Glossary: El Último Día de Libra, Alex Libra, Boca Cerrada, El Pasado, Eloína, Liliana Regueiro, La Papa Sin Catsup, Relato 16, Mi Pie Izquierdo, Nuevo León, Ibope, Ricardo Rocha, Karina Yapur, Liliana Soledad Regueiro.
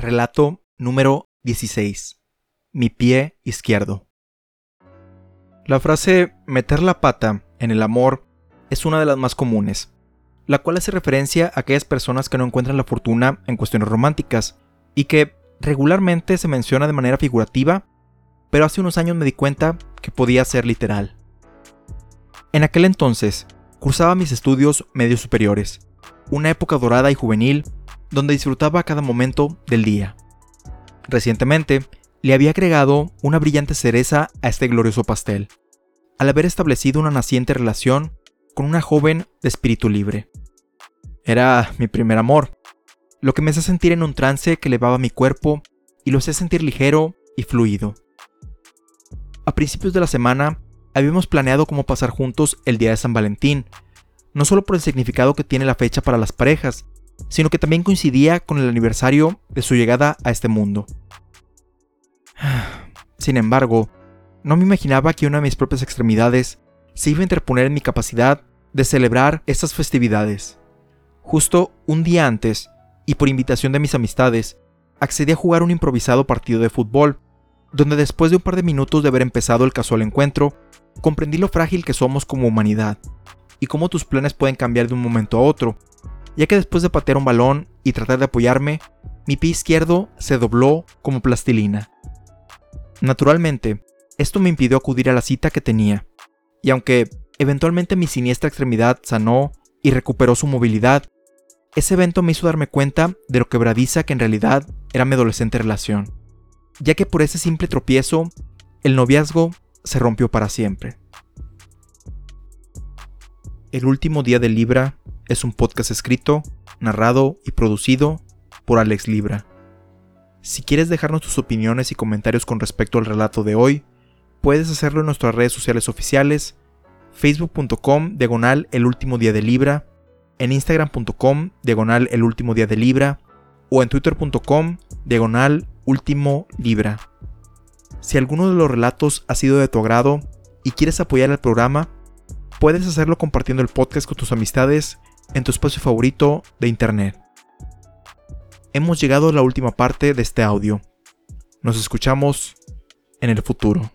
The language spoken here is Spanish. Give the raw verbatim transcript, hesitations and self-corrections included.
Relato número dieciséis. Mi pie izquierdo. La frase meter la pata en el amor es una de las más comunes, la cual hace referencia a aquellas personas que no encuentran la fortuna en cuestiones románticas y que regularmente se menciona de manera figurativa, pero hace unos años me di cuenta que podía ser literal. En aquel entonces, cursaba mis estudios medios superiores, una época dorada y juvenil donde disfrutaba cada momento del día. Recientemente, le había agregado una brillante cereza a este glorioso pastel, al haber establecido una naciente relación con una joven de espíritu libre. Era mi primer amor, lo que me hacía sentir en un trance que elevaba mi cuerpo y lo hacía sentir ligero y fluido. A principios de la semana, habíamos planeado cómo pasar juntos el día de San Valentín, no solo por el significado que tiene la fecha para las parejas, sino que también coincidía con el aniversario de su llegada a este mundo. Sin embargo, no me imaginaba que una de mis propias extremidades se iba a interponer en mi capacidad de celebrar estas festividades. Justo un día antes, y por invitación de mis amistades, accedí a jugar un improvisado partido de fútbol, donde después de un par de minutos de haber empezado el casual encuentro, comprendí lo frágil que somos como humanidad, y cómo tus planes pueden cambiar de un momento a otro, ya que después de patear un balón y tratar de apoyarme, mi pie izquierdo se dobló como plastilina. Naturalmente, esto me impidió acudir a la cita que tenía, y aunque eventualmente mi siniestra extremidad sanó y recuperó su movilidad, ese evento me hizo darme cuenta de lo quebradiza que en realidad era mi adolescente relación, ya que por ese simple tropiezo, el noviazgo se rompió para siempre. El último día de Libra es un podcast escrito, narrado y producido por Alex Libra. Si quieres dejarnos tus opiniones y comentarios con respecto al relato de hoy, puedes hacerlo en nuestras redes sociales oficiales, facebook.com diagonal el último día de Libra, en instagram punto com diagonal el último día de Libra o en twitter punto com diagonal último Libra. Si alguno de los relatos ha sido de tu agrado y quieres apoyar el programa, puedes hacerlo compartiendo el podcast con tus amistades en tu espacio favorito de internet. Hemos llegado a la última parte de este audio. Nos escuchamos en el futuro.